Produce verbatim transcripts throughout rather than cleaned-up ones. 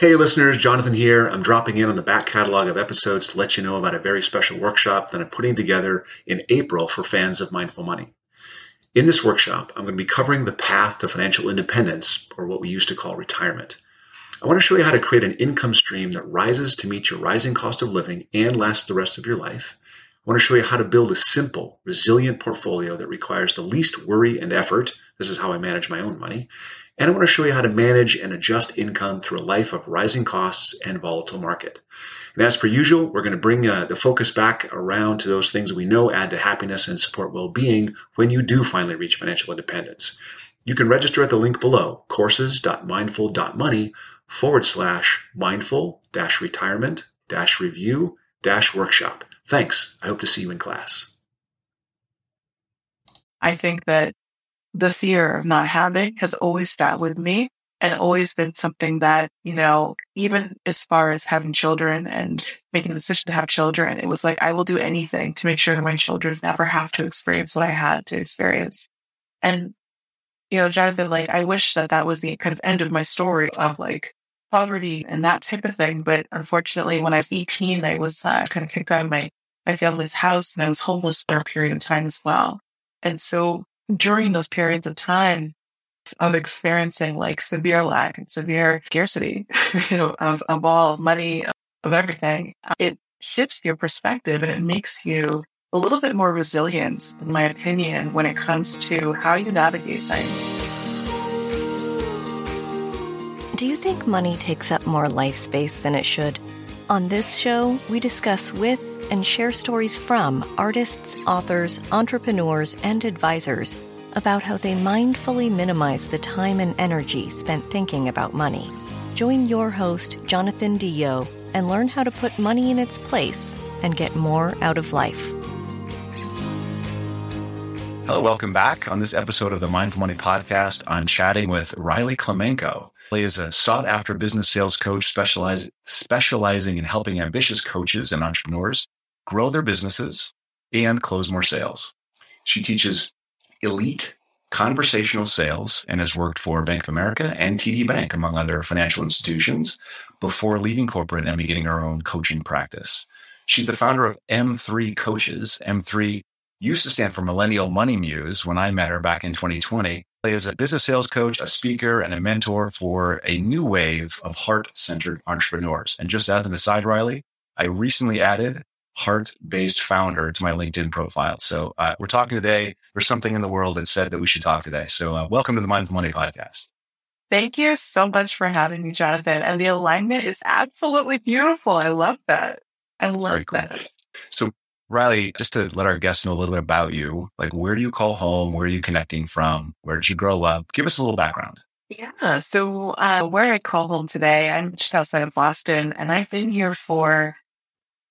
Hey listeners, Jonathan here. I'm dropping in on the back catalog of episodes to let you know about a very special workshop that I'm putting together in April for fans of Mindful Money. In this workshop, I'm going to be covering the path to financial independence, or what we used to call retirement. I want to show you how to create an income stream that rises to meet your rising cost of living and lasts the rest of your life. I want to show you how to build a simple, resilient portfolio that requires the least worry and effort. This is how I manage my own money. And I want to show you how to manage and adjust income through a life of rising costs and volatile market. And as per usual, we're going to bring uh, the focus back around to those things we know add to happiness and support well-being when you do finally reach financial independence. You can register at the link below, courses.mindful.money forward slash mindful dash retirement dash review dash workshop. Thanks. I hope to see you in class. I think that the fear of not having has always sat with me and always been something that, you know, even as far as having children and making the decision to have children, it was like, I will do anything to make sure that my children never have to experience what I had to experience. And, you know, Jonathan, like, I wish that that was the kind of end of my story of like poverty and that type of thing. But unfortunately, when I was eighteen, I was uh, kind of kicked out of my, my family's house, and I was homeless for a period of time as well. And so during those periods of time, I'm experiencing like severe lack and severe scarcity, you know, of, of all money, of everything. It shifts your perspective and it makes you a little bit more resilient, in my opinion, when it comes to how you navigate things. Do you think money takes up more life space than it should? On this show, we discuss with and share stories from artists, authors, entrepreneurs, and advisors about how they mindfully minimize the time and energy spent thinking about money. Join your host, Jonathan Dio, and learn how to put money in its place and get more out of life. Hello, welcome back. On this episode of the Mindful Money Podcast, I'm chatting with Rayleigh Klimenko. Rayleigh is a sought-after business sales coach specialize, specializing in helping ambitious coaches and entrepreneurs grow their businesses and close more sales. She teaches elite conversational sales and has worked for Bank of America and T D Bank, among other financial institutions, before leaving corporate and beginning her own coaching practice. She's the founder of M three Coaches. M three used to stand for Millennial Money Muse when I met her back in twenty twenty. She is a business sales coach, a speaker, and a mentor for a new wave of heart-centered entrepreneurs. And just as an aside, Rayleigh, I recently added heart-based founder to my LinkedIn profile. So uh, we're talking today. There's something in the world that said that we should talk today. So uh, welcome to the Mindful Money Podcast. Thank you so much for having me, Jonathan. And the alignment is absolutely beautiful. I love that. I love Very cool. that. So Rayleigh, just to let our guests know a little bit about you, like, where do you call home? Where are you connecting from? Where did you grow up? Give us a little background. Yeah. So uh, where I call home today, I'm just outside of Boston, and I've been here for,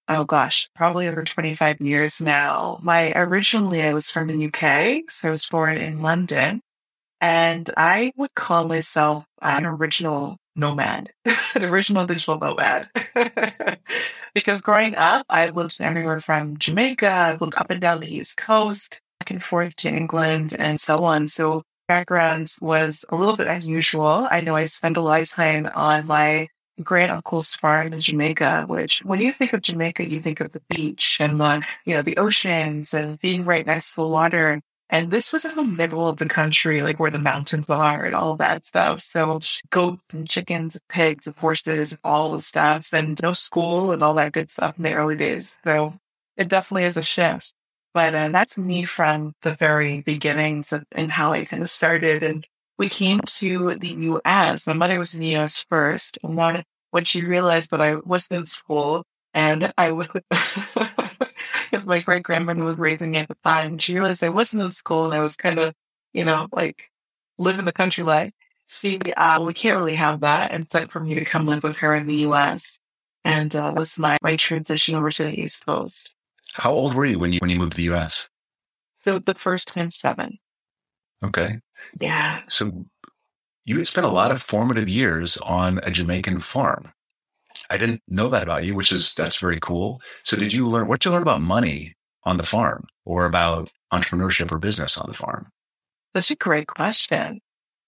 oh gosh, probably over twenty-five years now. My originally, I was from the U K, so I was born in London, and I would call myself an original nomad, an original digital nomad. Because growing up, I lived everywhere from Jamaica, I lived up and down the East Coast, back and forth to England, and so on. So background was a little bit unusual. I know I spent a lot of time on my great uncle's farm in Jamaica, which when you think of Jamaica, you think of the beach and the, you know, the oceans and being right next to the water. And this was in the middle of the country, like where the mountains are and all that stuff. So goats and chickens, and pigs and horses, all the stuff, and no school and all that good stuff in the early days. So it definitely is a shift. But uh, that's me from the very beginnings of, and how I kind of started. And we came to the U S. My mother was in the U S first. And when, when she realized that I wasn't in school and I was... my great grandmother was raising me at the time. She realized I wasn't in school and I was kind of, you know, like living the country life. She, uh, we can't really have that. And so for me to come live with her in the U S and uh, was my, my transition over to the East Coast. How old were you when you when you moved to the U S? So the first time, seven. Okay. Yeah. So you spent a lot of formative years on a Jamaican farm. I didn't know that about you, which is, that's very cool. So did you learn, what did you learn about money on the farm or about entrepreneurship or business on the farm? That's a great question.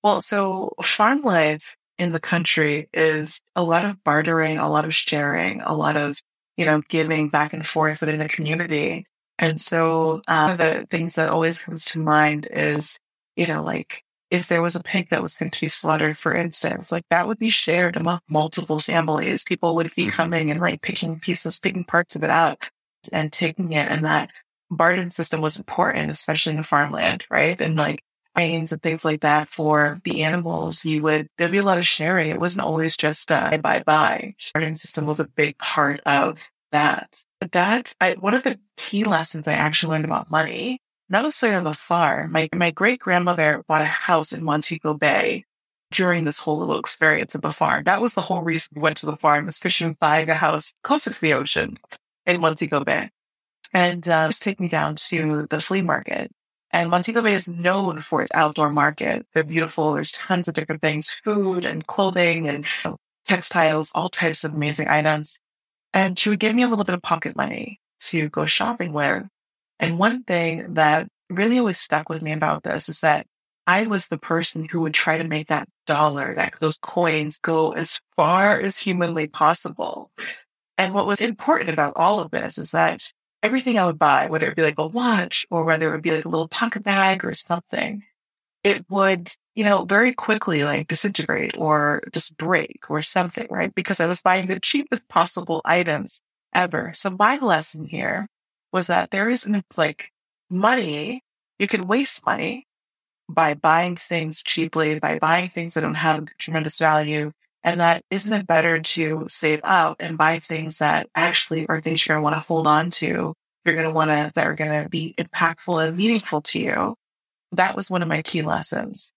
Well, so farm life in the country is a lot of bartering, a lot of sharing, a lot of, you know, giving back and forth within the community. And so uh, one of the things that always comes to mind is, you know, like if there was a pig that was going to be slaughtered, for instance, like that would be shared among multiple families. People would be coming and like picking pieces, picking parts of it out and taking it. And that bartering system was important, especially in the farmland, right? And like grains and things like that for the animals, you would, there'd be a lot of sharing. It wasn't always just uh, buy, buy. The bartering system was a big part of that. That's I, one of the key lessons I actually learned about money. Not necessarily on the farm. My my great-grandmother bought a house in Montego Bay during this whole little experience of the farm. That was the whole reason we went to the farm, especially buying a house closer to the ocean in Montego Bay. And uh, just take me down to the flea market. And Montego Bay is known for its outdoor market. They're beautiful. There's tons of different things, food and clothing and textiles, all types of amazing items. And she would give me a little bit of pocket money to go shopping with. And one thing that really always stuck with me about this is that I was the person who would try to make that dollar, that those coins go as far as humanly possible. And what was important about all of this is that everything I would buy, whether it be like a watch or whether it would be like a little pocket bag or something, it would, you know, very quickly like disintegrate or just break or something, right? Because I was buying the cheapest possible items ever. So my lesson here was that there is like money, you can waste money by buying things cheaply, by buying things that don't have tremendous value. And that isn't it better to save up and buy things that actually are things you're going to want to hold on to, you're going to want to, that are going to be impactful and meaningful to you. That was one of my key lessons.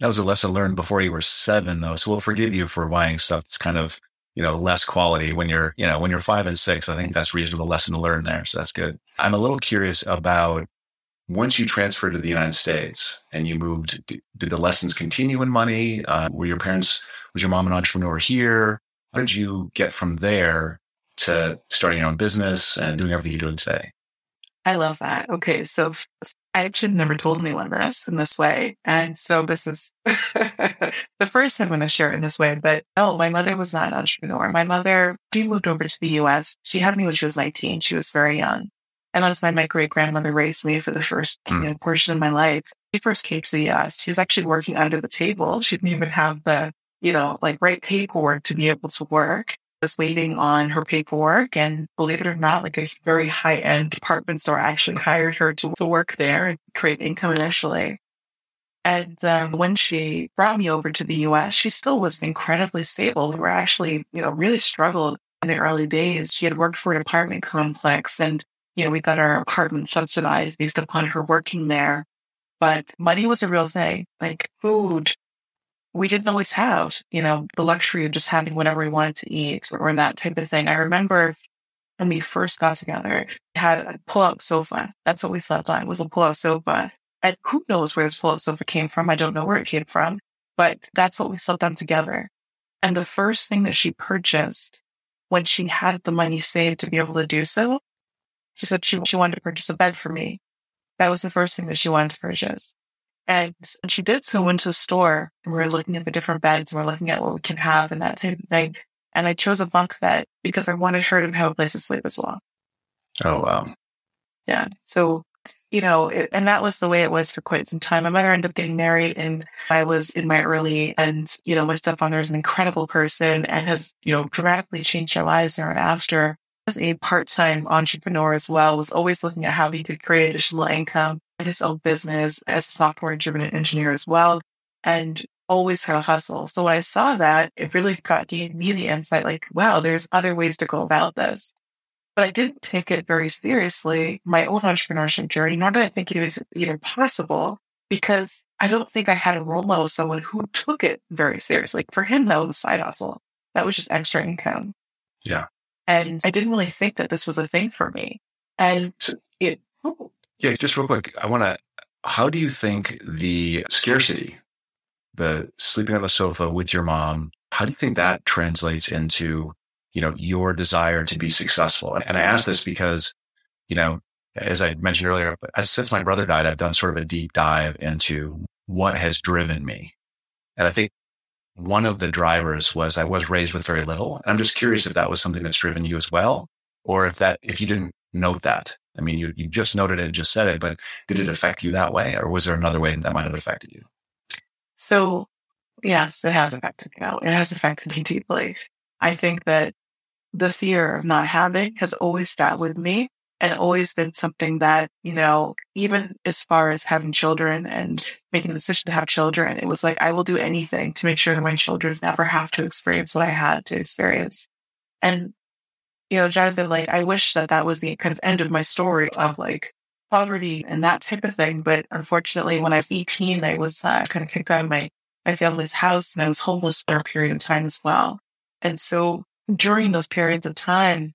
That was a lesson learned before you were seven, though. So we'll forgive you for buying stuff that's kind of, you know, less quality when you're, you know, when you're five and six. I think that's a reasonable lesson to learn there. So that's good. I'm a little curious about once you transferred to the United States and you moved, did the lessons continue in money? Uh, were your parents, was your mom an entrepreneur here? How did you get from there to starting your own business and doing everything you're doing today? I love that. Okay. So I actually never told anyone this in this way. And so this is the first I'm going to share it in this way. But no, my mother was not an entrepreneur. My mother, she moved over to the U S. She had me when she was nineteen. She was very young. And that's why my great-grandmother raised me for the first mm. you know, portion of my life. She first came to the U S. She was actually working under the table. She didn't even have the, you know, like right paperwork to be able to work. Was waiting on her paperwork, and believe it or not, like a very high-end department store actually hired her to, to work there and create income initially. And um, when she brought me over to the U S, she still was incredibly stable. We were actually, you know, really struggled in the early days. She had worked for an apartment complex, and, you know, we got our apartment subsidized based upon her working there. But money was a real thing, like food. We didn't always have, you know, the luxury of just having whatever we wanted to eat or, or that type of thing. I remember when we first got together, we had a pull-out sofa. That's what we slept on, was a pull-out sofa. And who knows where this pull-out sofa came from? I don't know where it came from, but that's what we slept on together. And the first thing that she purchased when she had the money saved to be able to do so, she said she, she wanted to purchase a bed for me. That was the first thing that she wanted to purchase. And she did so, went to the store, and we were looking at the different beds, and we we're looking at what we can have and that type of thing. And I chose a bunk bed because I wanted her to have a place to sleep as well. Oh, wow. Yeah. So, you know, it, and that was the way it was for quite some time. I might end up getting married, and I was in my early, and, you know, my stepfather is an incredible person and has, you know, dramatically changed our lives thereafter. As a part-time entrepreneur as well, was always looking at how he could create additional income. His own business as a software-driven engineer as well, and always had a hustle. So when I saw that, it really got gave me the insight, like, wow, there's other ways to go about this. But I didn't take it very seriously, my own entrepreneurship journey, nor did I think it was either possible, because I don't think I had a role model, someone who took it very seriously. For him, that was a side hustle. That was just extra income. Yeah. And I didn't really think that this was a thing for me. And it... Oh, yeah, just real quick, I want to, how do you think the scarcity, the sleeping on the sofa with your mom, how do you think that translates into, you know, your desire to be successful? And, and I ask this because, you know, as I mentioned earlier, since my brother died, I've done sort of a deep dive into what has driven me. And I think one of the drivers was I was raised with very little. And I'm just curious if that was something that's driven you as well, or if that, if you didn't note that. I mean, you, you just noted it and just said it, but did it affect you that way? Or was there another way that might have affected you? So, yes, it has affected me. It has affected me deeply. I think that the fear of not having has always sat with me and always been something that, you know, even as far as having children and making the decision to have children, it was like, I will do anything to make sure that my children never have to experience what I had to experience. And you know, Jonathan, like, I wish that that was the kind of end of my story of like poverty and that type of thing. But unfortunately, when I was eighteen, I was uh, kind of kicked out of my, my family's house, and I was homeless for a period of time as well. And so during those periods of time,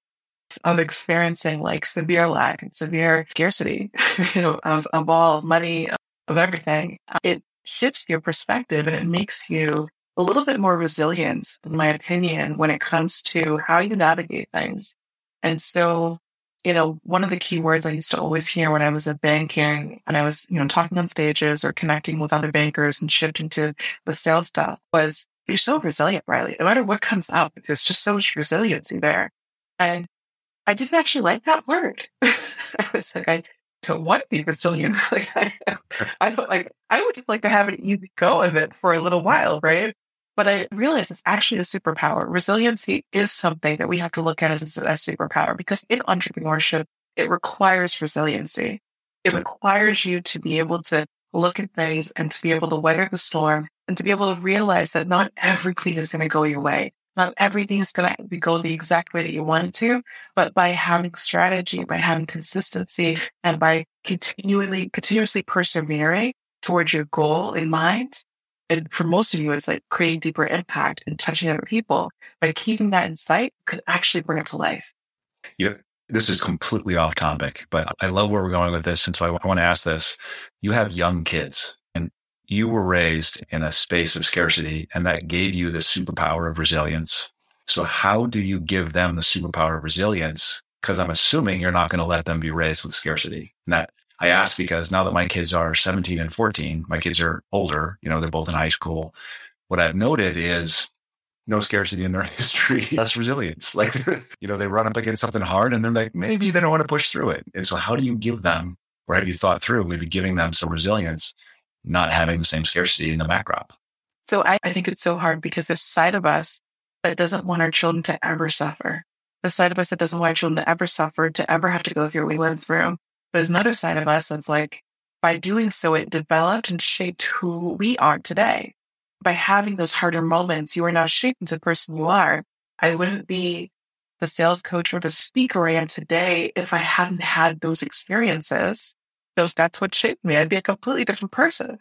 I'm experiencing like severe lack and severe scarcity, you know, of, of all money, of everything. It shifts your perspective and it makes you a little bit more resilient, in my opinion, when it comes to how you navigate things. And so, you know, one of the key words I used to always hear when I was at banking and I was, you know, talking on stages or connecting with other bankers and shifting to the sales stuff was, you're so resilient, Rayleigh. No matter what comes up, there's just so much resiliency there. And I didn't actually like that word. I was like, I don't want to be resilient. Like, I, I don't like, I would just like to have an easy go of it for a little while, right? But I realized it's actually a superpower. Resiliency is something that we have to look at as a superpower, because in entrepreneurship, it requires resiliency. It requires you to be able to look at things and to be able to weather the storm and to be able to realize that not everything is going to go your way. Not everything is going to go the exact way that you want it to, but by having strategy, by having consistency, and by continually, continuously persevering towards your goal in mind, and for most of you, it's like creating deeper impact and touching other people. By keeping that in sight, you could actually bring it to life. Yeah, this is completely off topic, but I love where we're going with this. And so I, I want to ask this. You have young kids, and you were raised in a space of scarcity, and that gave you the superpower of resilience. So how do you give them the superpower of resilience? Because I'm assuming you're not going to let them be raised with scarcity. And that I ask because now that my kids are seventeen and fourteen, my kids are older, you know, they're both in high school. What I've noted is no scarcity in their history, less resilience. Like, you know, they run up against something hard and they're like, maybe they don't want to push through it. And so how do you give them, or have you thought through maybe giving them some resilience, not having the same scarcity in the backdrop? So I, I think it's so hard because there's a side of us that doesn't want our children to ever suffer. The side of us that doesn't want our children to ever suffer, to ever have to go through what we went through. But there's another side of us that's like, by doing so, it developed and shaped who we are today. By having those harder moments, you are now shaped into the person you are. I wouldn't be the sales coach or the speaker I am today if I hadn't had those experiences. Those, that's what shaped me. I'd be a completely different person.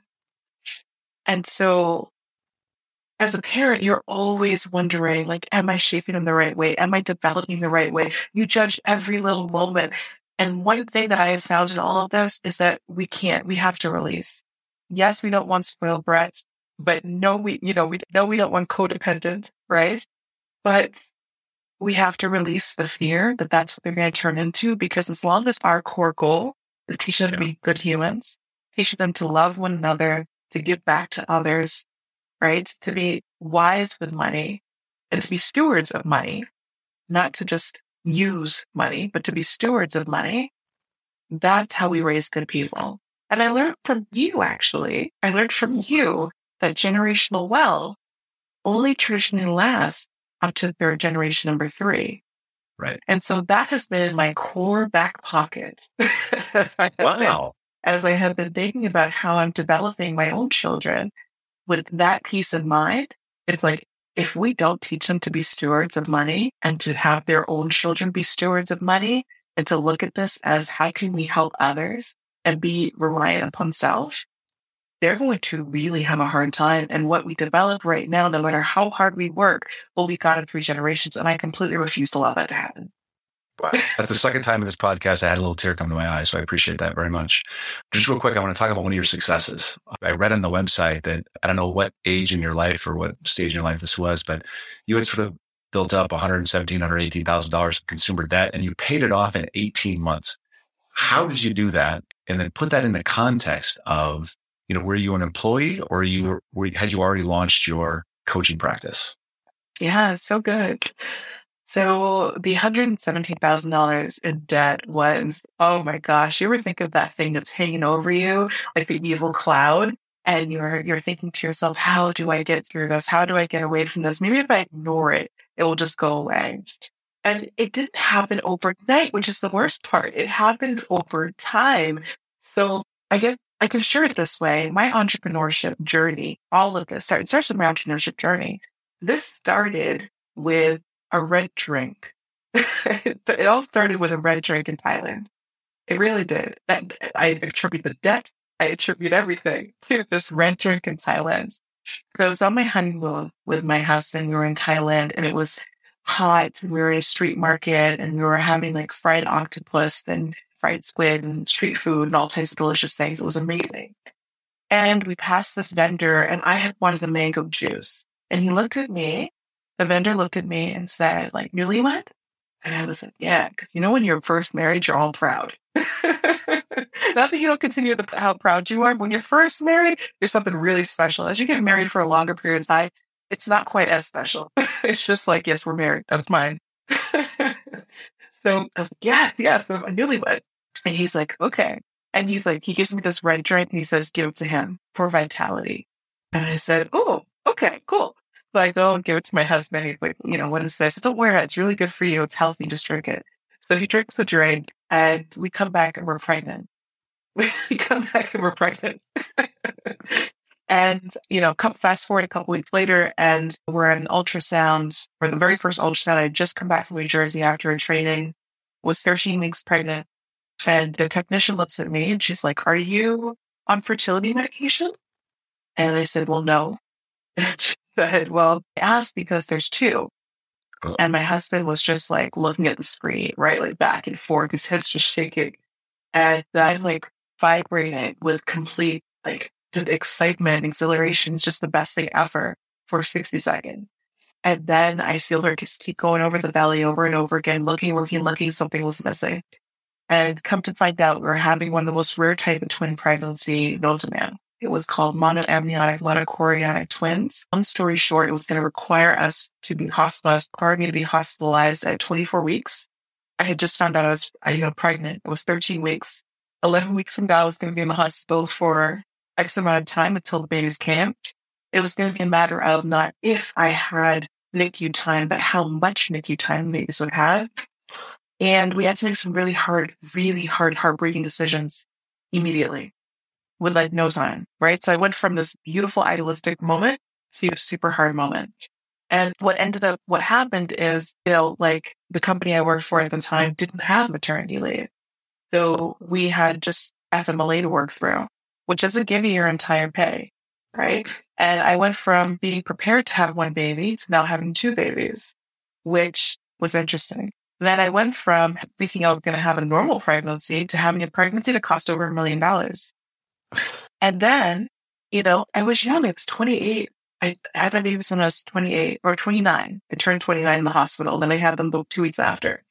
And so as a parent, you're always wondering, like, am I shaping them the right way? Am I developing the right way? You judge every little moment. And one thing that I have found in all of this is that we can't, we have to release. Yes, we don't want spoiled brats, but no, we, you know, we know we don't want codependent, right? But we have to release the fear that that's what they're going to turn into, because as long as our core goal is teaching them to be good humans, teaching them to love one another, to give back to others, right? To be wise with money and to be stewards of money, not to just use money, but to be stewards of money. That's how we raise good people. And I learned from you, actually, I learned from you that generational wealth only traditionally lasts up to third generation number three. Right. And so that has been my core back pocket. as I wow. Been, as I have been thinking about how I'm developing my own children with that peace in mind, it's like, if we don't teach them to be stewards of money and to have their own children be stewards of money and to look at this as how can we help others and be reliant upon self, they're going to really have a hard time. And what we develop right now, no matter how hard we work, will be gone in three generations. And I completely refuse to allow that to happen. Wow. That's the second time in this podcast I had a little tear come to my eye, so I appreciate that very much. Just real quick, I want to talk about one of your successes. I read on the website that, I don't know what age in your life or what stage in your life this was, but you had sort of built up one hundred seventeen thousand dollars, one hundred eighteen thousand dollars of consumer debt, and you paid it off in eighteen months. How did you do that? And then put that in the context of, you know, were you an employee or you were, had you already launched your coaching practice? Yeah, so good. So the one hundred seventeen thousand dollars in debt was, oh my gosh, you ever think of that thing that's hanging over you like the evil cloud? And you're you're thinking to yourself, how do I get through this? How do I get away from this? Maybe if I ignore it, it will just go away. And it didn't happen overnight, which is the worst part. It happened over time. So I guess I can share it this way. My entrepreneurship journey, all of this, it starts with my entrepreneurship journey. This started with a red drink. It all started with a red drink in Thailand. It really did. That I attribute the debt. I attribute everything to this red drink in Thailand. So I was on my honeymoon with my husband. We were in Thailand and it was hot. We were in a street market and we were having like fried octopus and fried squid and street food and all types of delicious things. It was amazing. And we passed this vendor and I had wanted the mango juice. And he looked at me, the vendor looked at me and said, like, newlywed? And I was like, yeah, because you know when you're first married, you're all proud. Not that you don't continue the, how proud you are. When you're first married, there's something really special. As you get married for a longer period of time, it's not quite as special. It's just like, yes, we're married. That's mine. So I was like, yeah, yeah. So I'm a newlywed. And he's like, okay. And he's like, he gives me this red drink and he says, give it to him for vitality. And I said, oh, okay, cool. So I go and give it to my husband. He's like, you know, what is this? Don't wear it. It's really good for you. It's healthy. Just drink it. So he drinks the drink and we come back and we're pregnant. We come back and we're pregnant. And, you know, come fast forward a couple weeks later and we're at an ultrasound for the very first ultrasound. I had just come back from New Jersey after a training, was thirteen weeks pregnant. And the technician looks at me and she's like, are you on fertility medication? And I said, well, no. And she said, well, I asked because there's two. Oh. And my husband was just like looking at the screen, right? Like back and forth. His head's just shaking. And I'm like, vibrated with complete like just excitement, exhilaration. It's just the best thing ever for sixty seconds. And then I see her just keep going over the valley over and over again, looking, looking, looking, something was missing. And come to find out, we we're having one of the most rare type of twin pregnancy known to man. It was called monoamniotic monochorionic twins. Long story short, it was going to require us to be hospitalized, require me to be hospitalized at twenty-four weeks. I had just found out I was I, you know, pregnant. It was thirteen weeks. eleven weeks from now, I was going to be in the hospital for X amount of time until the babies came. It was going to be a matter of not if I had NICU time, but how much NICU time the babies would have. And we had to make some really hard, really hard, heartbreaking decisions immediately with like no time, right? So I went from this beautiful idealistic moment to a super hard moment. And what ended up, what happened is, you know, like the company I worked for at the time didn't have maternity leave. So we had just F M L A to work through, which doesn't give you your entire pay, right? And I went from being prepared to have one baby to now having two babies, which was interesting. Then I went from thinking I was going to have a normal pregnancy to having a pregnancy that cost over a million dollars. And then, you know, I was young. I was twenty-eight. I had my babies when I was twenty-eight or twenty-nine. I turned twenty-nine in the hospital. Then I had them both two weeks after.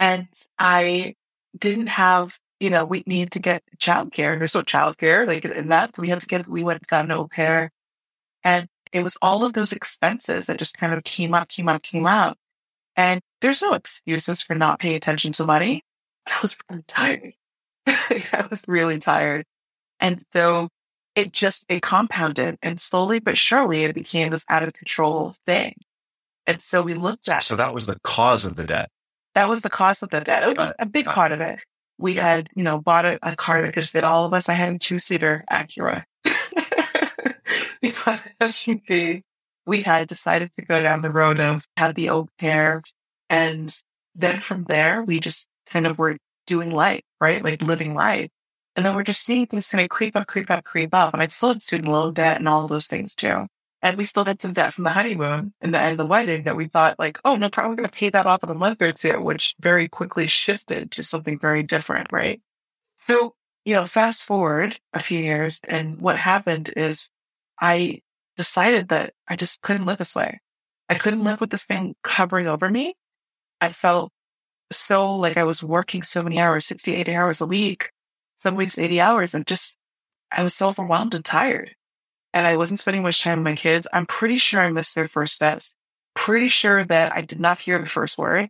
And I didn't have, you know, we needed to get childcare. There's no childcare, like in that. So we had to get, we went and got an au pair. And it was all of those expenses that just kind of came up, came up, came up. And there's no excuses for not paying attention to money. I was really tired. I was really tired. And so it just, it compounded. And slowly but surely, it became this out of control thing. And so we looked at. So that was the cause of the debt. That was the cost of the debt. It was a big part of it. We had, you know, bought a, a car that could fit all of us. I had a two-seater Acura. We bought an S U V. We had decided to go down the road of have the au pair. And then from there, we just kind of were doing life, right? Like living life. And then we're just seeing things kind of creep up, creep up, creep up. And I still had student loan debt and all of those things too. And we still had some debt from the honeymoon and the end of the wedding that we thought like, oh, no problem, we're going to pay that off in a month or two, which very quickly shifted to something very different, right? So, you know, fast forward a few years and what happened is I decided that I just couldn't live this way. I couldn't live with this thing covering over me. I felt so like I was working so many hours, sixty, eighty hours a week, some weeks eighty hours, and just I was so overwhelmed and tired. and I wasn't spending much time with my kids, I'm pretty sure I missed their first steps. Pretty sure that I did not hear the first word.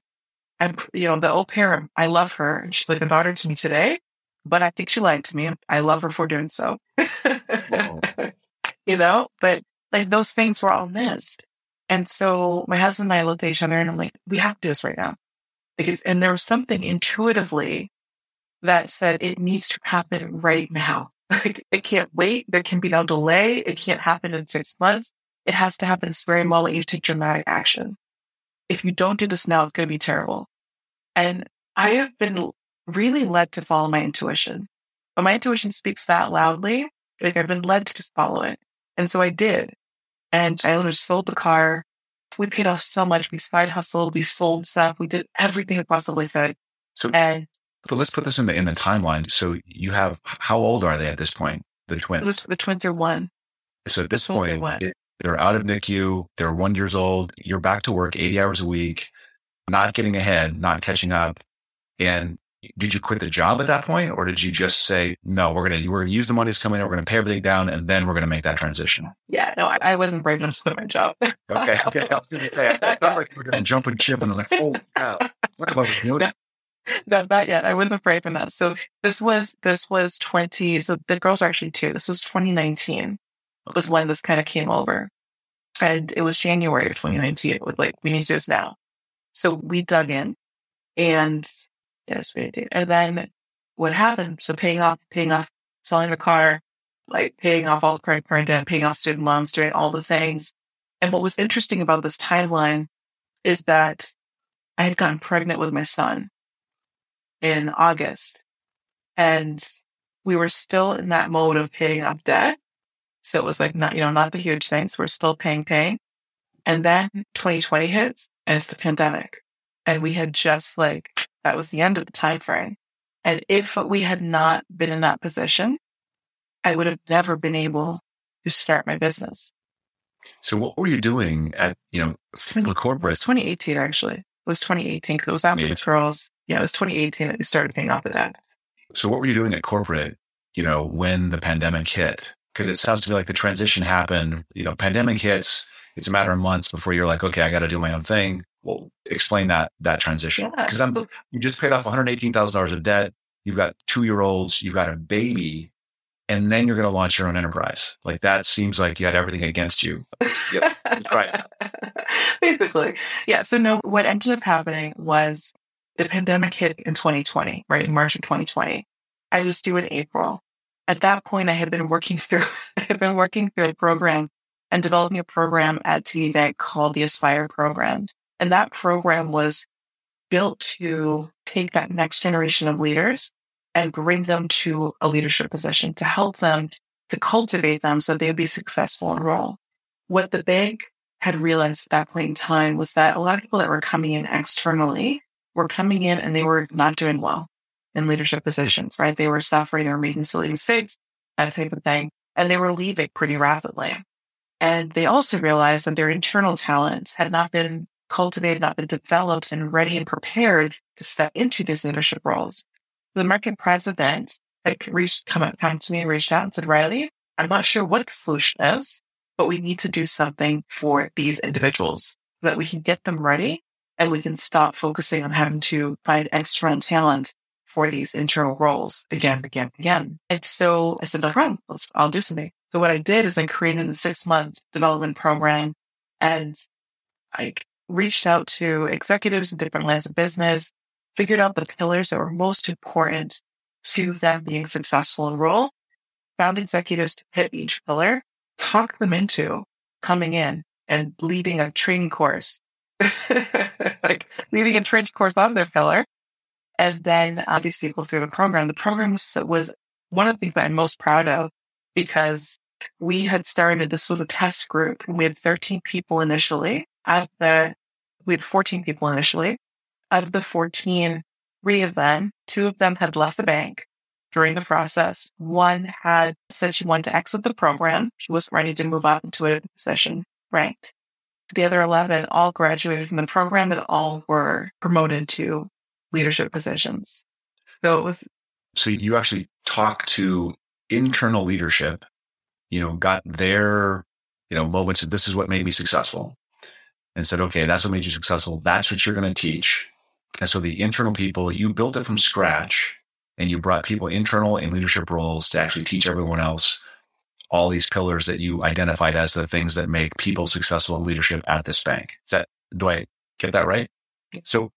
And, you know, the old parent, I love her. And she's like, I brought her to me today, but I think she lied to me. I love her for doing so. Wow. You know, but like those things were all missed. And so my husband and I looked at each other and I'm like, we have to do this right now. Because, and there was something intuitively that said it needs to happen right now. Like, it can't wait. There can be no delay. It can't happen in six months. It has to happen at this very moment. You take dramatic action. If you don't do this now, it's going to be terrible. And I have been really led to follow my intuition. But my intuition speaks that loudly. Like, I've been led to just follow it. And so I did. And I almost sold the car. We paid off so much. We side hustled. We sold stuff. We did everything we possibly could. So, and but let's put this in the in the timeline. So you have, how old are they at this point? The twins. The twins are one. So at this the point, it, they're out of NICU. They're one years old. You're back to work eighty hours a week, not getting ahead, not catching up. And did you quit the job at that point, or did you just say, no, we're going to we're gonna use the money that's coming in, we're going to pay everything down, and then we're going to make that transition? Yeah, no, I, I wasn't brave enough to quit my job. okay, okay. I was going to say, I thought like we were going to jump and chip, and I was like, oh, wow. What about you? No, no, not yet. I wasn't brave enough. So this was, this was twenty, so the girls are actually two. This was twenty nineteen was when this kind of came over. And it was January of twenty nineteen. It was like, we need to do this now. So we dug in, and yes, we did. And then what happened? So paying off, paying off, selling the car, like paying off all the credit card debt, paying off student loans, doing all the things. And what was interesting about this timeline is that I had gotten pregnant with my son in August, and we were still in that mode of paying off debt. So it was like, not, you know, not the huge things. We're still paying, paying. And then twenty twenty hits, and it's the pandemic. And we had just like, that was the end of the time frame. And if we had not been in that position, I would have never been able to start my business. So what were you doing at, you know, corporate? It was twenty eighteen, actually. It was twenty eighteen because it was after the girls. Yeah, it was twenty eighteen that we started paying off the debt. So what were you doing at corporate, you know, when the pandemic hit? Because it sounds to me like the transition happened, you know, pandemic hits, it's a matter of months before you're like, okay, I got to do my own thing. Well, explain that that transition, because yeah. I'm you just paid off one hundred eighteen thousand dollars of debt. You've got two-year-olds, you've got a baby, and then you're going to launch your own enterprise. Like, that seems like you had everything against you. Yep, right. Basically, yeah. So no, what ended up happening was the pandemic hit in twenty twenty, right in March of twenty twenty. I was due in April. At that point, I had been working through I had been working through a program and developing a program at T D Bank called the Aspire Program. And that program was built to take that next generation of leaders and bring them to a leadership position, to help them, to cultivate them so they would be successful in role. What the bank had realized at that point in time was that a lot of people that were coming in externally were coming in and they were not doing well in leadership positions, right? They were suffering or making silly mistakes, that type of thing. And they were leaving pretty rapidly. And they also realized that their internal talents had not been cultivated, not been developed and ready and prepared to step into these leadership roles. The American president had reached, come up, come to me and reached out and said, Riley, I'm not sure what the solution is, but we need to do something for these individuals so that we can get them ready and we can stop focusing on having to find external talent for these internal roles again, again, again. And so I said, like, run, let's, I'll do something. So what I did is I created a six month development program, and I reached out to executives in different lines of business, figured out the pillars that were most important to them being successful in role, found executives to hit each pillar, talked them into coming in and leading a training course, like leading a training course on their pillar. And then uh, these people through the program. The program was one of the things that I'm most proud of, because we had started, this was a test group, and we had thirteen people initially. At the, we had fourteen people initially. Out of the fourteen, three of them, two of them had left the bank during the process. One had said she wanted to exit the program. She wasn't ready to move up into a position ranked. The other eleven all graduated from the program and all were promoted to leadership positions. So it was. So you actually talked to internal leadership you know, got their, you know, moments of this is what made me successful, and said, okay, that's what made you successful. That's what you're going to teach. And so the internal people, you built it from scratch, and you brought people internal in leadership roles to actually teach everyone else all these pillars that you identified as the things that make people successful in leadership at this bank. Is that, do I get that right? So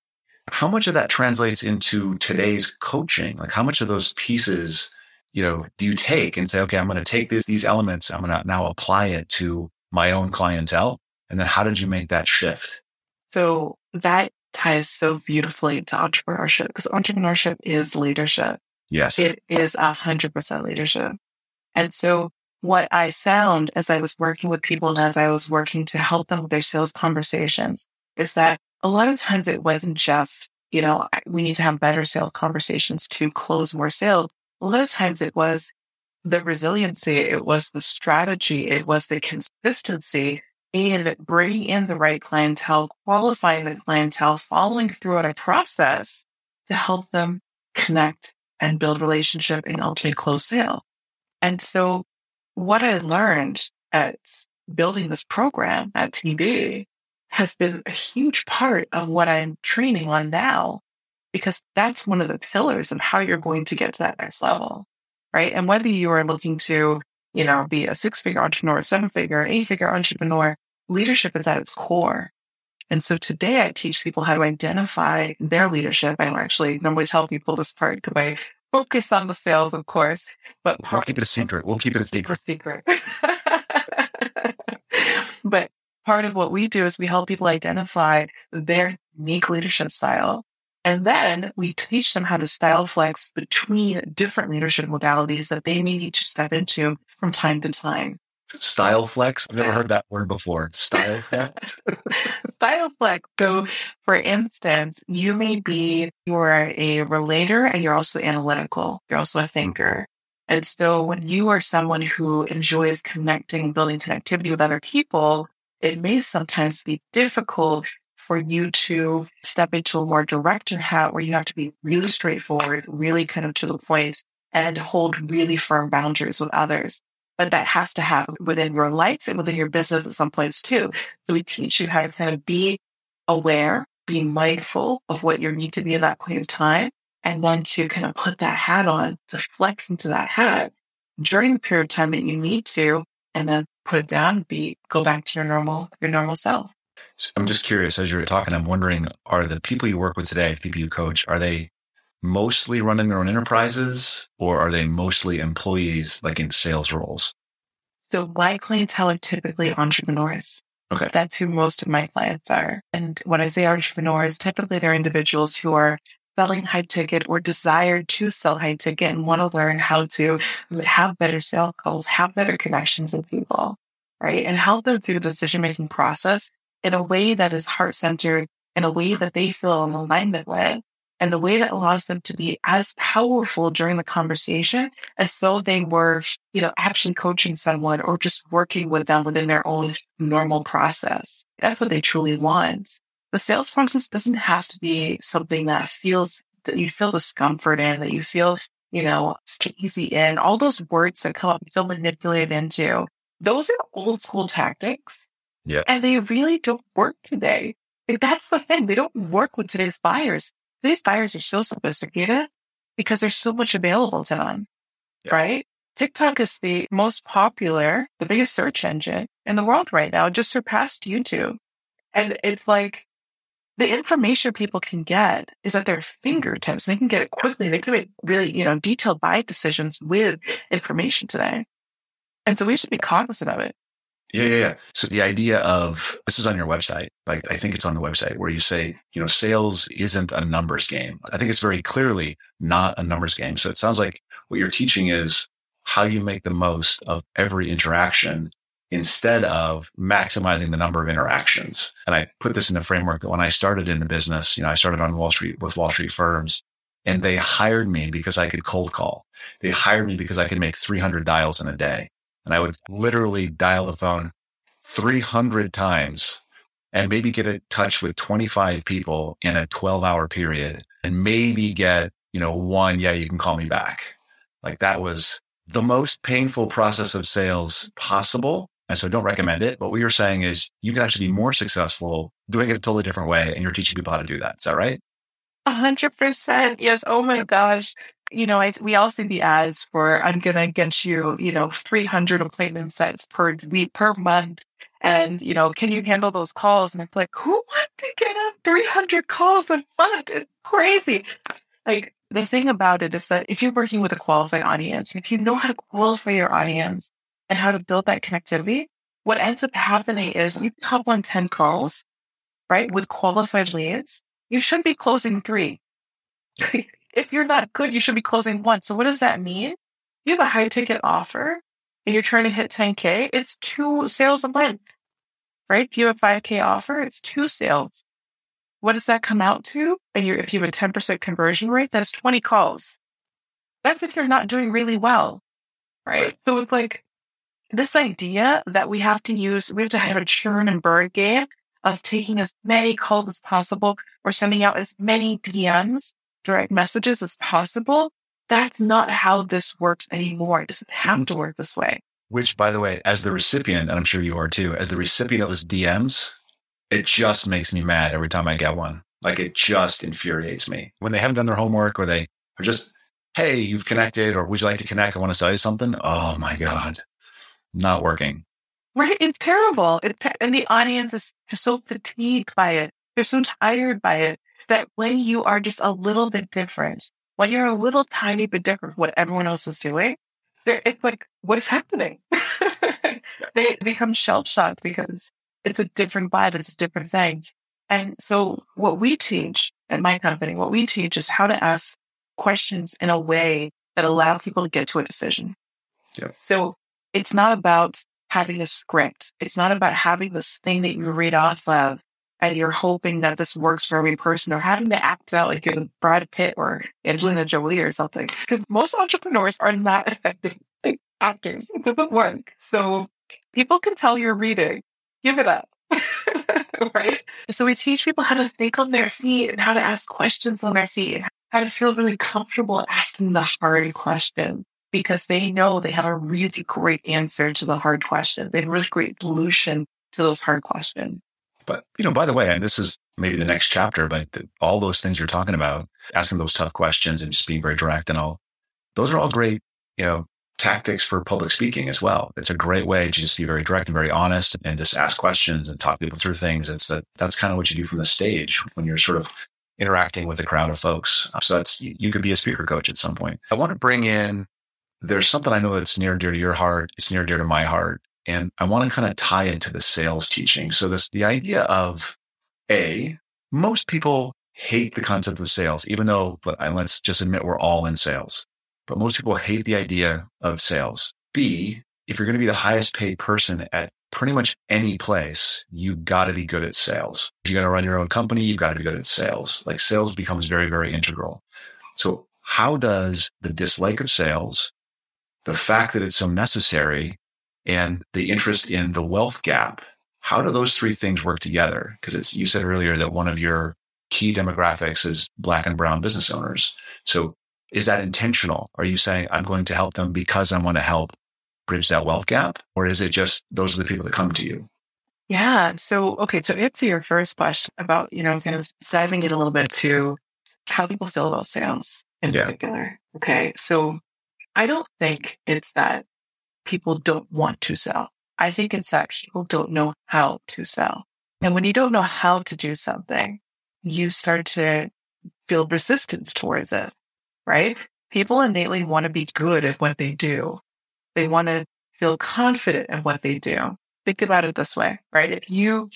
how much of that translates into today's coaching? Like, how much of those pieces, you know, do you take and say, okay, I'm going to take these, these elements, I'm going to now apply it to my own clientele? And then how did you make that shift? So that ties so beautifully to entrepreneurship, because entrepreneurship is leadership. Yes. It is one hundred percent leadership. And so what I found as I was working with people and as I was working to help them with their sales conversations is that a lot of times it wasn't just, you know, we need to have better sales conversations to close more sales. A lot of times it was the resiliency, it was the strategy, it was the consistency in bringing in the right clientele, qualifying the clientele, following through on a process to help them connect and build relationship and ultimately close sale. And so what I learned at building this program at T D has been a huge part of what I'm training on now, because that's one of the pillars of how you're going to get to that next level, right? And whether you are looking to, you know, be a six-figure entrepreneur, a seven-figure, eight-figure entrepreneur, leadership is at its core. And so today I teach people how to identify their leadership. I actually normally tell people this part because I focus on the sales, of course. But we'll part- keep it a secret. We'll keep it a secret. A secret. But part of what we do is we help people identify their unique leadership style. And then we teach them how to style flex between different leadership modalities that they may need to step into from time to time. Style flex? I've never heard that word before. Style flex? Style flex. So, for instance, you may be, you are a relator and you're also analytical. You're also a thinker. Mm-hmm. And so when you are someone who enjoys connecting, building connectivity with other people, it may sometimes be difficult for you to step into a more director hat where you have to be really straightforward, really kind of to the point, and hold really firm boundaries with others. But that has to happen within your life and within your business at some points too. So we teach you how to kind of be aware, be mindful of what you need to be at that point in time, and then to kind of put that hat on, to flex into that hat during the period of time that you need to, and then put it down, be go back to your normal, your normal self. I'm just curious, as you're talking, I'm wondering, are the people you work with today, people you coach, are they mostly running their own enterprises, or are they mostly employees like in sales roles? So my clientele are typically entrepreneurs. Okay. That's who most of my clients are. And when I say entrepreneurs, typically they're individuals who are selling high ticket or desire to sell high ticket and want to learn how to have better sales calls, have better connections with people, right? And help them through the decision-making process in a way that is heart-centered, in a way that they feel in alignment with, and the way that allows them to be as powerful during the conversation as though they were, you know, actually coaching someone or just working with them within their own normal process. That's what they truly want. The sales process doesn't have to be something that feels, that you feel discomfort in, that you feel, you know, easy in. All those words that come up, feel manipulated into, those are old school tactics. Yeah. And they really don't work today. Like, that's the thing. They don't work with today's buyers. Today's buyers are so sophisticated because there's so much available to them, yeah. Right? TikTok is the most popular, the biggest search engine in the world right now, just surpassed YouTube. And it's like the information people can get is at their fingertips. They can get it quickly. They can make really, you know, detailed buy decisions with information today. And so we should be cognizant of it. Yeah, yeah, yeah. So the idea of, this is on your website, like I think it's on the website where you say, you know, sales isn't a numbers game. I think it's very clearly not a numbers game. So it sounds like what you're teaching is how you make the most of every interaction instead of maximizing the number of interactions. And I put this in the framework that when I started in the business, you know, I started on Wall Street with Wall Street firms, and they hired me because I could cold call. They hired me because I could make three hundred dials in a day. And I would literally dial the phone three hundred times and maybe get in touch with twenty-five people in a twelve hour period and maybe get, you know, one, yeah, you can call me back. Like that was the most painful process of sales possible. And so don't recommend it. But what you're saying is you can actually be more successful doing it a totally different way. And you're teaching people how to do that. Is that right? A hundred percent. Yes. Oh my gosh. You know, I, we all see the ads for I'm going to get you, you know, three hundred appointment sets per week, per month. And, you know, can you handle those calls? And it's like, who wants to get on three hundred calls a month? It's crazy. Like, the thing about it is that if you're working with a qualified audience, if you know how to qualify your audience and how to build that connectivity, what ends up happening is you top on ten calls, right? With qualified leads, you should be closing three. If you're not good, you should be closing one. So what does that mean? You have a high ticket offer and you're trying to hit ten K. It's two sales a month, right? If you have a five K offer, it's two sales. What does that come out to? And you're, if you have a ten percent conversion rate, that's twenty calls. That's if you're not doing really well, right? So it's like this idea that we have to use, we have to have a churn and burn game of taking as many calls as possible or sending out as many D Ms, direct messages as possible. That's not how this works anymore. It doesn't have to work this way. Which, by the way, as the recipient, and I'm sure you are too, as the recipient of those D Ms, it just makes me mad every time I get one. Like, it just infuriates me. When they haven't done their homework or they are just, hey, you've connected, or would you like to connect? I want to sell you something. Oh my God. Not working. Right. It's terrible. It te- and the audience is so fatigued by it. They're so tired by it that when you are just a little bit different, when you're a little tiny bit different from what everyone else is doing, it's like, what is happening? They become shell-shocked because it's a different vibe. It's a different thing. And so what we teach at my company, what we teach is how to ask questions in a way that allow people to get to a decision. Yeah. So it's not about having a script. It's not about having this thing that you read off of and you're hoping that this works for every person, or having to act out like you're Brad Pitt or Angelina Jolie or something. Because most entrepreneurs are not effective like actors. It doesn't work. So people can tell you're reading. Give it up, right? So we teach people how to think on their feet and how to ask questions on their feet, how to feel really comfortable asking the hard questions because they know they have a really great answer to the hard question. They have a really great solution to those hard questions. But, you know, by the way, and this is maybe the next chapter, but the, all those things you're talking about, asking those tough questions and just being very direct and all, those are all great, you know, tactics for public speaking as well. It's a great way to just be very direct and very honest and just ask questions and talk people through things. It's that that's kind of what you do from the stage when you're sort of interacting with a crowd of folks. So that's, you could be a speaker coach at some point. I want to bring in, there's something I know that's near and dear to your heart. It's near and dear to my heart. And I want to kind of tie into the sales teaching. So this, the idea of A, most people hate the concept of sales, even though, but I, let's just admit we're all in sales. But most people hate the idea of sales. B, if you're going to be the highest paid person at pretty much any place, you got to be good at sales. If you're going to run your own company, you've got to be good at sales. Like, sales becomes very, very integral. So how does the dislike of sales, the fact that it's so necessary, and the interest in the wealth gap, how do those three things work together? Because it's, you said earlier that one of your key demographics is Black and brown business owners. So is that intentional? Are you saying, I'm going to help them because I want to help bridge that wealth gap? Or is it just those are the people that come to you? Yeah. So, okay. So answer your first question about, you know, kind of diving in a little bit to how people feel about sales in yeah. particular. Okay. So I don't think it's that people don't want to sell. I think it's that people don't know how to sell. And when you don't know how to do something, you start to feel resistance towards it. Right? People innately want to be good at what they do. They want to feel confident in what they do. Think about it this way, right? If you,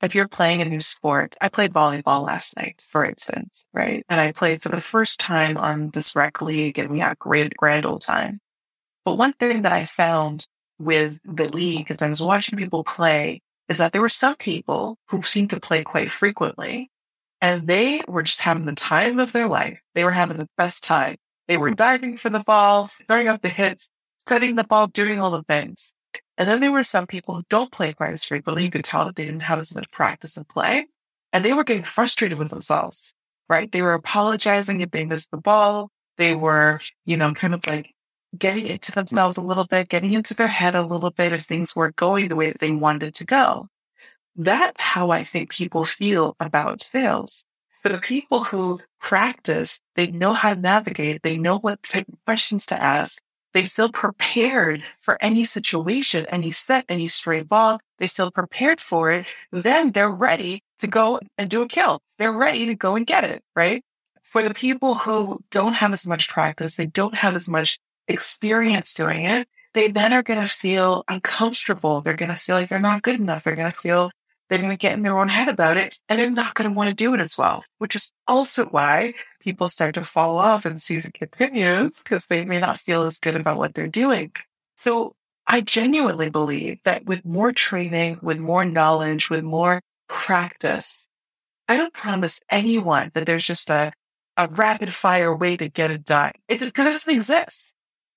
if you're playing a new sport, I played volleyball last night, for instance, right? And I played for the first time on this rec league and we had a great, grand old time. But one thing that I found with the league as I was watching people play is that there were some people who seemed to play quite frequently. And they were just having the time of their life. They were having the best time. They were diving for the ball, throwing up the hits, setting the ball, doing all the things. And then there were some people who don't play quite as frequently. You could tell that they didn't have as much practice and play. And they were getting frustrated with themselves, right? They were apologizing if they missed the ball. They were, you know, kind of like getting into themselves a little bit, getting into their head a little bit if things weren't going the way that they wanted to go. That's how I think people feel about sales. For the people who practice, they know how to navigate, they know what type of questions to ask, they feel prepared for any situation, any set, any stray ball, they feel prepared for it, then they're ready to go and do a kill. They're ready to go and get it, right? For the people who don't have as much practice, they don't have as much experience doing it, they then are going to feel uncomfortable. They're going to feel like they're not good enough. They're going to feel they're going to get in their own head about it, and they're not going to want to do it as well, which is also why people start to fall off and the season continues, because they may not feel as good about what they're doing. So I genuinely believe that with more training, with more knowledge, with more practice, I don't promise anyone that there's just a, a rapid fire way to get it done. It just, because it doesn't exist.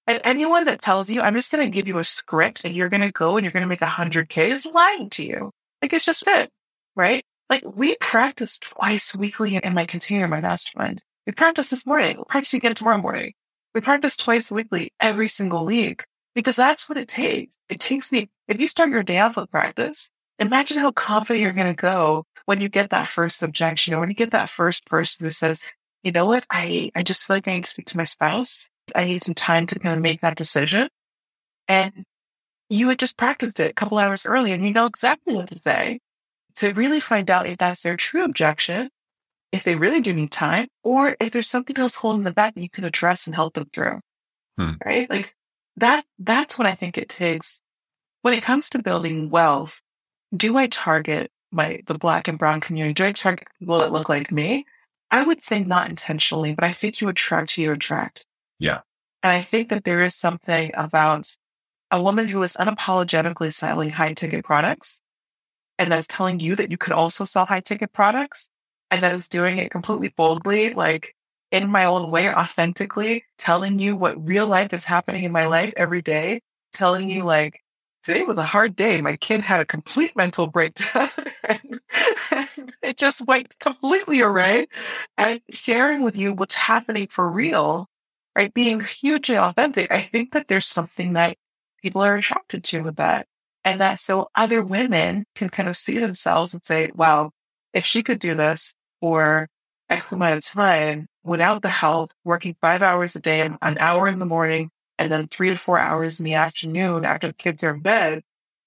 And anyone that tells you, I'm just going to give you a script and you're going to go and you're going to make one hundred K is lying to you. Like, it's just it, right? Like, we practice twice weekly in my container, my mastermind. We practice this morning. We'll practice again tomorrow morning. We practice twice weekly every single week because that's what it takes. It takes the, if you start your day off with practice, imagine how confident you're going to go when you get that first objection or when you get that first person who says, you know what, I, I just feel like I need to speak to my spouse. I need some time to kind of make that decision. And you had just practiced it a couple hours early and you know exactly what to say to really find out if that's their true objection, if they really do need time, or if there's something else holding them back that you can address and help them through. Hmm. Right? Like that, that's what I think it takes. When it comes to building wealth, do I target my, the Black and brown community? Do I target people that look like me? I would say not intentionally, but I think you attract who you attract. Yeah. And I think that there is something about a woman who is unapologetically selling high-ticket products and that's telling you that you could also sell high-ticket products and that is doing it completely boldly, like in my own way, authentically, telling you what real life is happening in my life every day, telling you like, today was a hard day. My kid had a complete mental breakdown and, and it just went completely awry. And sharing with you what's happening for real, right? Being hugely authentic. I think that there's something that people are attracted to with that. And that so other women can kind of see themselves and say, wow, if she could do this for X amount of time without the help, working five hours a day, and an hour in the morning, and then three to four hours in the afternoon after the kids are in bed,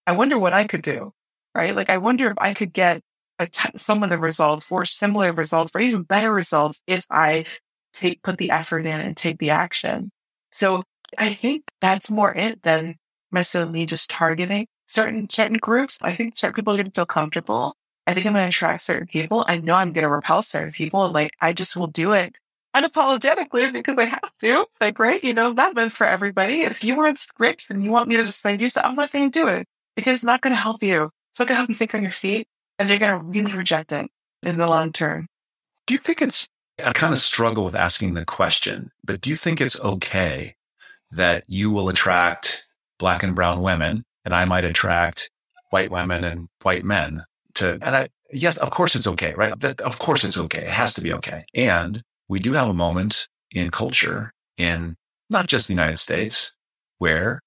I wonder what I could do, right? Like, I wonder if I could get a t- some of the results or similar results or even better results if I take put the effort in and take the action. So I think that's more it than myself, me just targeting certain certain groups. I think certain people are going to feel comfortable. I think I'm going to attract certain people. I know I'm going to repel certain people. Like, I just will do it unapologetically because I have to. Like, right? You know, that meant for everybody. If you want scripts and you want me to just say do something, I'm not going to do it because it's not going to help you. It's not going to help you think on your feet, and they're going to really reject it in the long term. Do you think it's? I kind of struggle with asking the question, but do you think it's okay that you will attract Black and brown women and I might attract white women and white men to, and I, yes, of course it's okay, right? That, of course it's okay. It has to be okay. And we do have a moment in culture in not just the United States where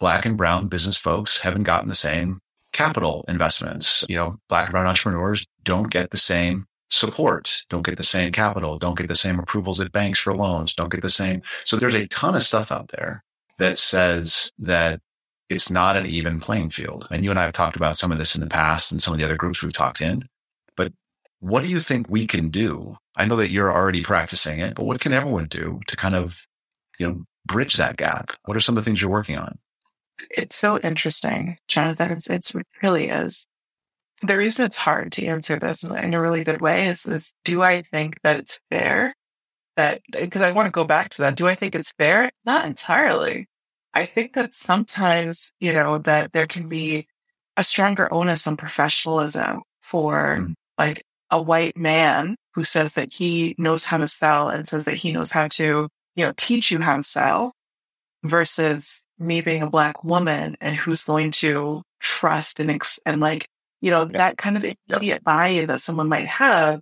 Black and brown business folks haven't gotten the same capital investments. You know, Black and brown entrepreneurs don't get the same support, don't get the same capital, don't get the same approvals at banks for loans, don't get the same. So there's a ton of stuff out there that says that it's not an even playing field. And you and I have talked about some of this in the past and some of the other groups we've talked in, but what do you think we can do? I know that you're already practicing it, but what can everyone do to kind of, you know, bridge that gap? What are some of the things you're working on? It's so interesting, Jonathan. It's, it's it really is. The reason it's hard to answer this in a really good way is, is do I think that it's fair? That, because I want to go back to that. Do I think it's fair? Not entirely. I think that sometimes, you know, that there can be a stronger onus on professionalism for mm. like a white man who says that he knows how to sell and says that he knows how to, you know, teach you how to sell versus me being a Black woman and who's going to trust and, ex- and like, you know, that kind of immediate buy-in that someone might have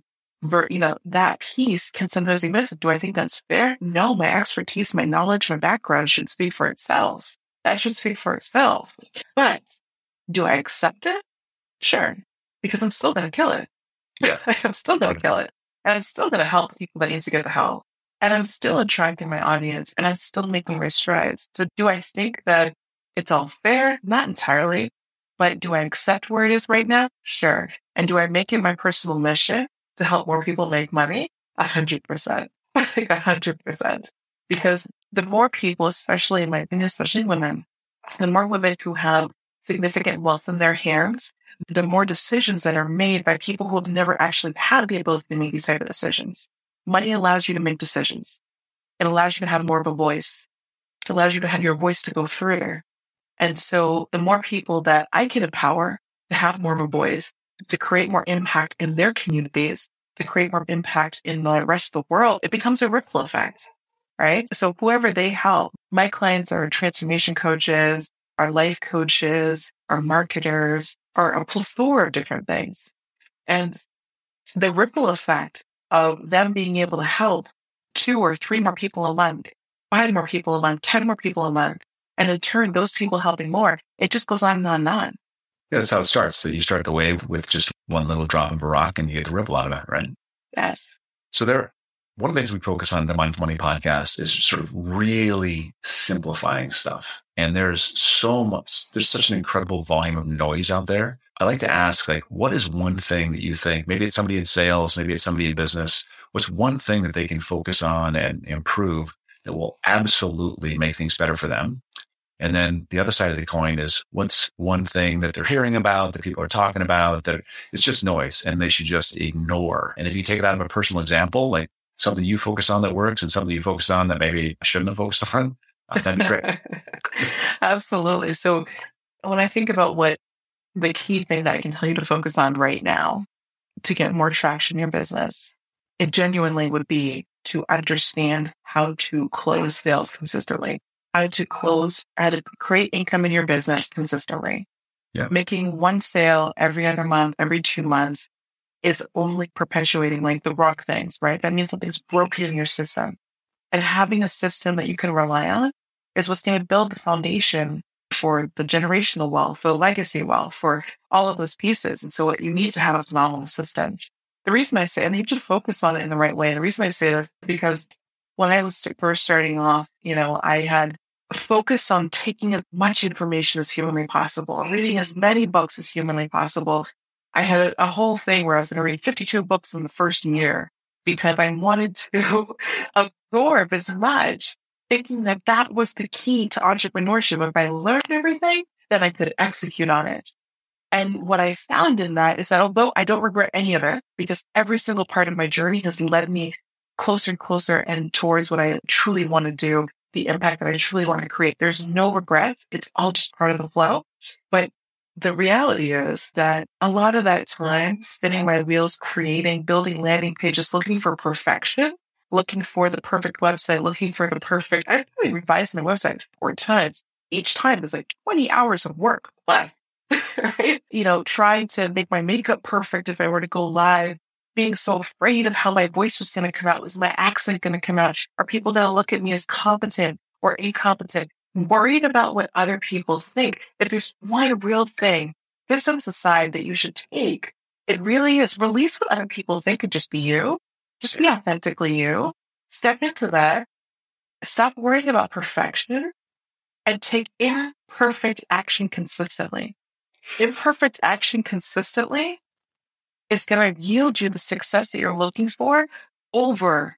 you know, that piece can sometimes be missed. Do I think that's fair? No, my expertise, my knowledge, my background should speak for itself. That should speak for itself. But do I accept it? Sure, because I'm still going to kill it. Yeah. I'm still going to kill it. And I'm still going to help people that need to get the help. And I'm still attracting my audience, and I'm still making my strides. So do I think that it's all fair? Not entirely. But do I accept where it is right now? Sure. And do I make it my personal mission to help more people make money? A hundred percent. I think a hundred percent. Because the more people, especially in my opinion, especially women, the more women who have significant wealth in their hands, the more decisions that are made by people who have never actually had the ability to make these type of decisions. Money allows you to make decisions. It allows you to have more of a voice. It allows you to have your voice to go further. And so the more people that I can empower to have more of a voice, to create more impact in their communities, to create more impact in the rest of the world, it becomes a ripple effect, right? So whoever they help, my clients are transformation coaches, are life coaches, are marketers, are a plethora of different things. And the ripple effect of them being able to help two or three more people a month, five more people a month, ten more people a month, and in turn, those people helping more, it just goes on and on and on. Yeah, that's how it starts. So you start the wave with just one little drop of a rock and you get the ripple out of it, right? Yes. So there, one of the things we focus on in the Mindful Money podcast is sort of really simplifying stuff. And there's so much, there's such an incredible volume of noise out there. I like to ask, like, what is one thing that you think, maybe it's somebody in sales, maybe it's somebody in business, what's one thing that they can focus on and improve that will absolutely make things better for them? And then the other side of the coin is what's one thing that they're hearing about, that people are talking about, that it's just noise and they should just ignore. And if you take it out of a personal example, like something you focus on that works and something you focus on that maybe I shouldn't have focused on, that'd be great. Absolutely. So when I think about what the key thing that I can tell you to focus on right now to get more traction in your business, it genuinely would be to understand how to close sales consistently, how to close, how to create income in your business consistently. Yeah. Making one sale every other month, every two months is only perpetuating like the rock things, right? That means something's broken in your system. And having a system that you can rely on is what's going to build the foundation for the generational wealth, for the legacy wealth, for all of those pieces. And so you need to have a phenomenal system. The reason I say, and you should focus on it in the right way. And the reason I say this is because when I was first starting off, you know, I had focused on taking as much information as humanly possible, reading as many books as humanly possible. I had a whole thing where I was going to read fifty-two books in the first year because I wanted to absorb as much, thinking that that was the key to entrepreneurship. If I learned everything, then I could execute on it. And what I found in that is that although I don't regret any of it, because every single part of my journey has led me closer and closer and towards what I truly want to do, the impact that I truly want to create. There's no regrets. It's all just part of the flow. But the reality is that a lot of that time spinning my wheels, creating, building landing pages, looking for perfection, looking for the perfect website, looking for the perfect, I really revised my website four times. Each time is like twenty hours of work left. Right? You know, trying to make my makeup perfect if I were to go live, being so afraid of how my voice was going to come out. Was my accent going to come out? Are people going to look at me as competent or incompetent? Worried about what other people think. If there's one real thing, systems aside, that you should take, it really is release what other people think and just be you. Just be authentically you. Step into that. Stop worrying about perfection and take imperfect action consistently. Imperfect action consistently is going to yield you the success that you're looking for over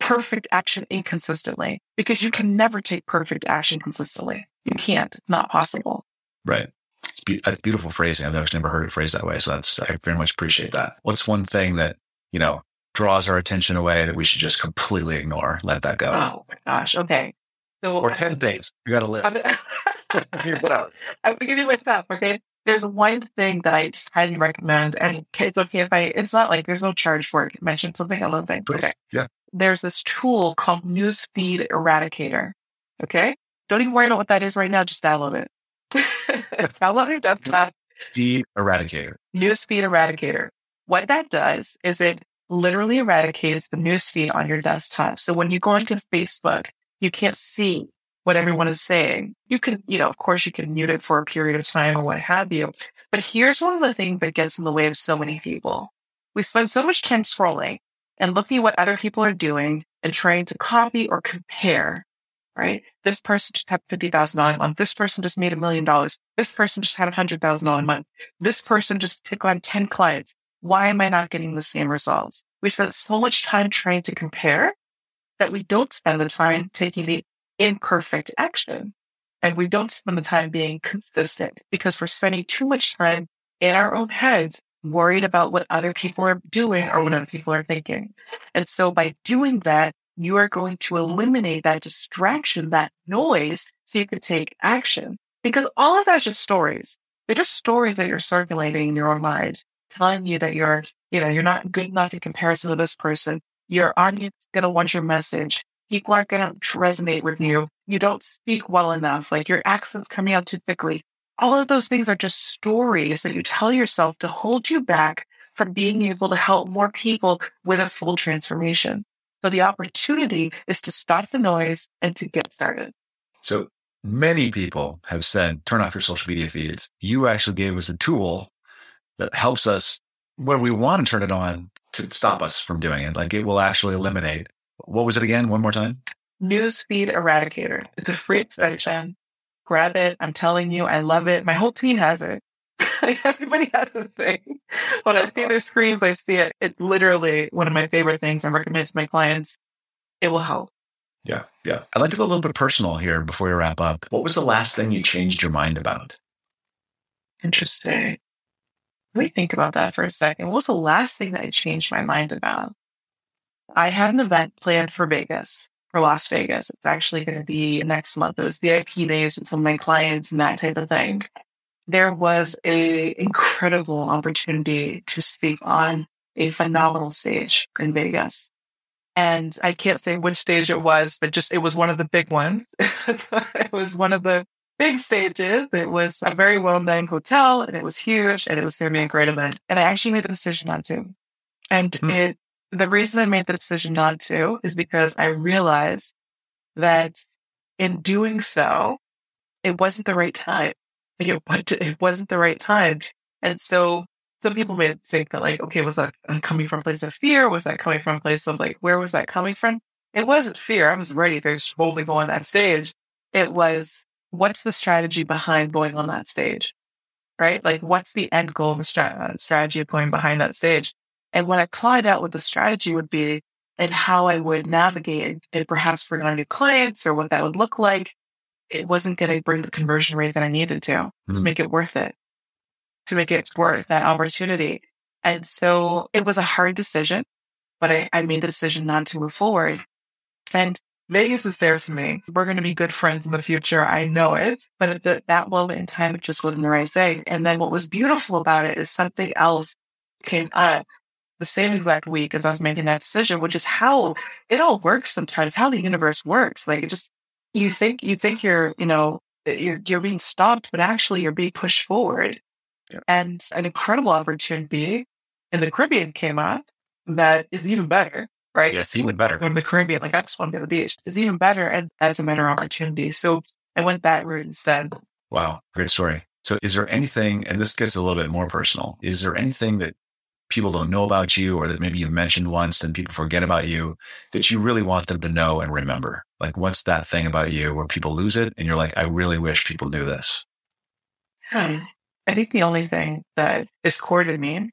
perfect action inconsistently, because you can never take perfect action consistently. You can't. It's not possible. Right. It's be- that's beautiful phrasing. I've never heard it phrased that way. So that's, I very much appreciate that. What's one thing that, you know, draws our attention away that we should just completely ignore? Let that go. Oh my gosh. Okay. So, or ten things. You got a list. I'm beginning with that. Okay. There's one thing that I just highly recommend, and it's okay if I, it's not like there's no charge for it. I mentioned something, I love that. Okay. Yeah. There's this tool called Newsfeed Eradicator. Okay. Don't even worry about what that is right now. Just download it. Download your desktop. Newsfeed Eradicator. Newsfeed Eradicator. What that does is it literally eradicates the newsfeed on your desktop. So when you go into Facebook, you can't see what everyone is saying. You can, you know, of course you can mute it for a period of time or what have you. But here's one of the things that gets in the way of so many people. We spend so much time scrolling and looking at what other people are doing and trying to copy or compare, right? This person just had fifty thousand dollars a month. This person just made a million dollars. This person just had one hundred thousand dollars a month. This person just took on ten clients. Why am I not getting the same results? We spend so much time trying to compare that we don't spend the time taking the imperfect action. And we don't spend the time being consistent because we're spending too much time in our own heads worried about what other people are doing or what other people are thinking. And so by doing that, you are going to eliminate that distraction, that noise, so you can take action. Because all of that's just stories. They're just stories that you're circulating in your own mind, telling you that you're, you know, you're not good enough in comparison to this person. Your audience is going to want your message. People aren't going to resonate with you. You don't speak well enough. Like your accent's coming out too thickly. All of those things are just stories that you tell yourself to hold you back from being able to help more people with a full transformation. So the opportunity is to stop the noise and to get started. So many people have said, turn off your social media feeds. You actually gave us a tool that helps us when we want to turn it on to stop us from doing it. Like it will actually eliminate. What was it again? One more time. Newsfeed Eradicator. It's a free extension. Grab it. I'm telling you, I love it. My whole team has it. Everybody has a thing. When I see their screens, I see it. It's literally one of my favorite things. I recommend it to my clients. It will help. Yeah. Yeah. I'd like to go a little bit personal here before we wrap up. What was the last thing you changed your mind about? Interesting. Let me think about that for a second. What was the last thing that I changed my mind about? I had an event planned for Vegas, for Las Vegas. It's actually going to be next month. It was V I P days with some of my clients and that type of thing. There was an incredible opportunity to speak on a phenomenal stage in Vegas. And I can't say which stage it was, but just it was one of the big ones. It was one of the big stages. It was a very well-known hotel, and it was huge, and it was going to be a great event. And I actually made the decision not to. And mm-hmm. it the reason I made the decision not to is because I realized that in doing so, it wasn't the right time. Like it, it wasn't the right time. And so some people may think that like, okay, was that coming from a place of fear? Was that coming from a place of like, where was that coming from? It wasn't fear. I was ready to boldly go on that stage. It was, what's the strategy behind going on that stage, right? Like what's the end goal of the strat- strategy of going behind that stage? And when I plotted out what the strategy would be and how I would navigate and perhaps bring on new clients or what that would look like, it wasn't going to bring the conversion rate that I needed to, mm-hmm. to make it worth it, to make it worth that opportunity. And so it was a hard decision, but I, I made the decision not to move forward. And Vegas is there for me. We're going to be good friends in the future. I know it. But at the, that moment in time, it just wasn't the right thing. And then what was beautiful about it is something else came up the same exact week as I was making that decision, which is how it all works sometimes, how the universe works. Like it just, You think you think you're you know you're you're being stopped, but actually you're being pushed forward. Yeah. And an incredible opportunity in the Caribbean came up that is even better, right? Yes, even better. In the Caribbean, like I just want to be on the beach, is even better and as a better opportunity. So I went that route instead. Wow, great story. So is there anything, and this gets a little bit more personal, is there anything that people don't know about you or that maybe you've mentioned once and people forget about you that you really want them to know and remember? Like what's that thing about you where people lose it and you're like, I really wish people knew this? Hmm. I think the only thing that is core to me,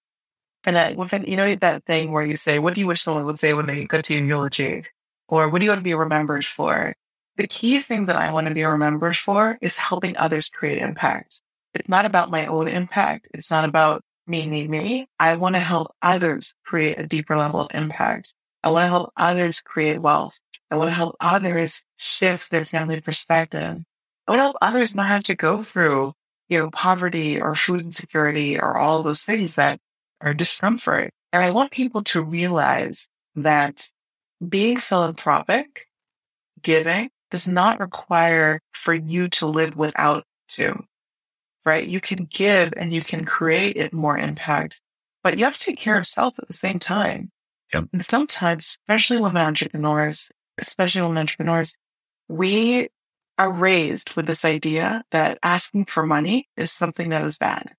and that, you know, that thing where you say, what do you wish someone would say when they go to your eulogy? Or what do you want to be remembered for? The key thing that I want to be remembered for is helping others create impact. It's not about my own impact. It's not about me, me, me. I want to help others create a deeper level of impact. I want to help others create wealth. I want to help others shift their family perspective. I want to help others not have to go through, you know, poverty or food insecurity or all those things that are discomfort. And I want people to realize that being philanthropic, giving, does not require for you to live without to. Right? You can give and you can create it more impact, but you have to take care of self at the same time. Yep. And sometimes, especially women entrepreneurs, especially women entrepreneurs, we are raised with this idea that asking for money is something that is bad.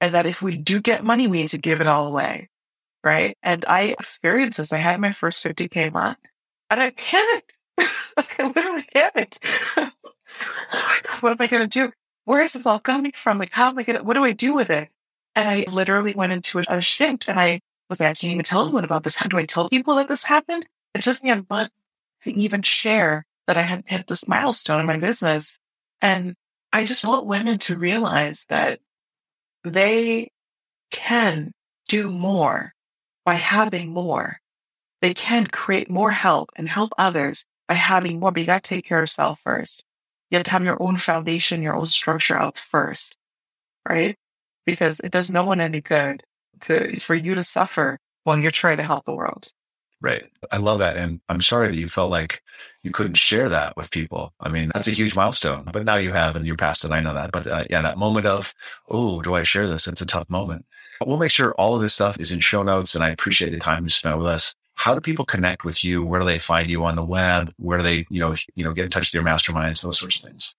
And that if we do get money, we need to give it all away, right? And I experienced this. I had my first fifty K month, and I panicked. Like, I literally panicked. What am I going to do? Where is it all coming from? Like, how am I going to, what do I do with it? And I literally went into a, a shift, and I was like, I can't even tell anyone about this. How do I tell people that this happened? It took me a month to even share that I had hit this milestone in my business. And I just want women to realize that they can do more by having more. They can create more help and help others by having more, but you got to take care of yourself first. You have to have your own foundation, your own structure up first, right? Because it does no one any good to for you to suffer while you're trying to help the world. Right. I love that. And I'm sorry that you felt like you couldn't share that with people. I mean, that's a huge milestone, but now you have and you're past it. I know that. But uh, yeah, that moment of, oh, do I share this? It's a tough moment. But we'll make sure all of this stuff is in show notes, and I appreciate the time you spent with us. How do people connect with you? Where do they find you on the web? Where do they, you know, you know, get in touch with your masterminds, those sorts of things?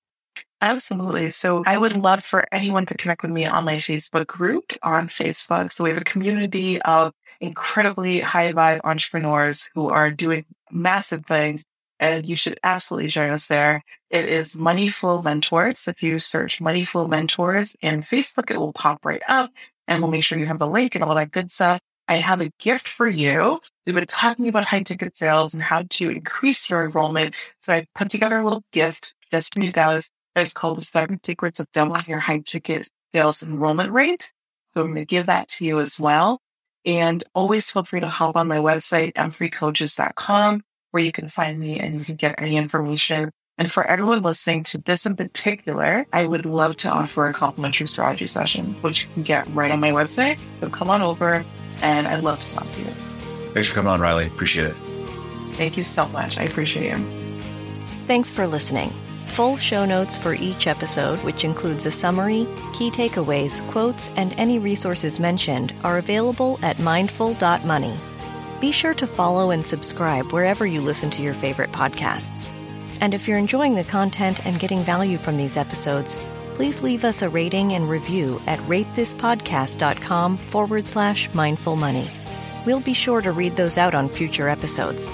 Absolutely. So I would love for anyone to connect with me on my Facebook group on Facebook. So we have a community of incredibly high vibe entrepreneurs who are doing massive things, and you should absolutely join us there. It is Moneyflow Mentors. If you search Moneyflow Mentors in Facebook, it will pop right up, and we'll make sure you have the link and all that good stuff. I have a gift for you. We've been talking about high ticket sales and how to increase your enrollment. So I put together a little gift just for you guys. It's called The Seven Secrets of Doubling Your High Ticket Sales Enrollment Rate. So I'm going to give that to you as well. And always feel free to hop on my website, m three coaches dot com, where you can find me and you can get any information. And for everyone listening to this in particular, I would love to offer a complimentary strategy session, which you can get right on my website. So come on over, and I'd love to talk to you. Thanks for coming on, Rayleigh. Appreciate it. Thank you so much. I appreciate you. Thanks for listening. Full show notes for each episode, which includes a summary, key takeaways, quotes, and any resources mentioned, are available at mindful dot money. Be sure to follow and subscribe wherever you listen to your favorite podcasts. And if you're enjoying the content and getting value from these episodes, please leave us a rating and review at ratethispodcast.com forward slash mindful money. We'll be sure to read those out on future episodes.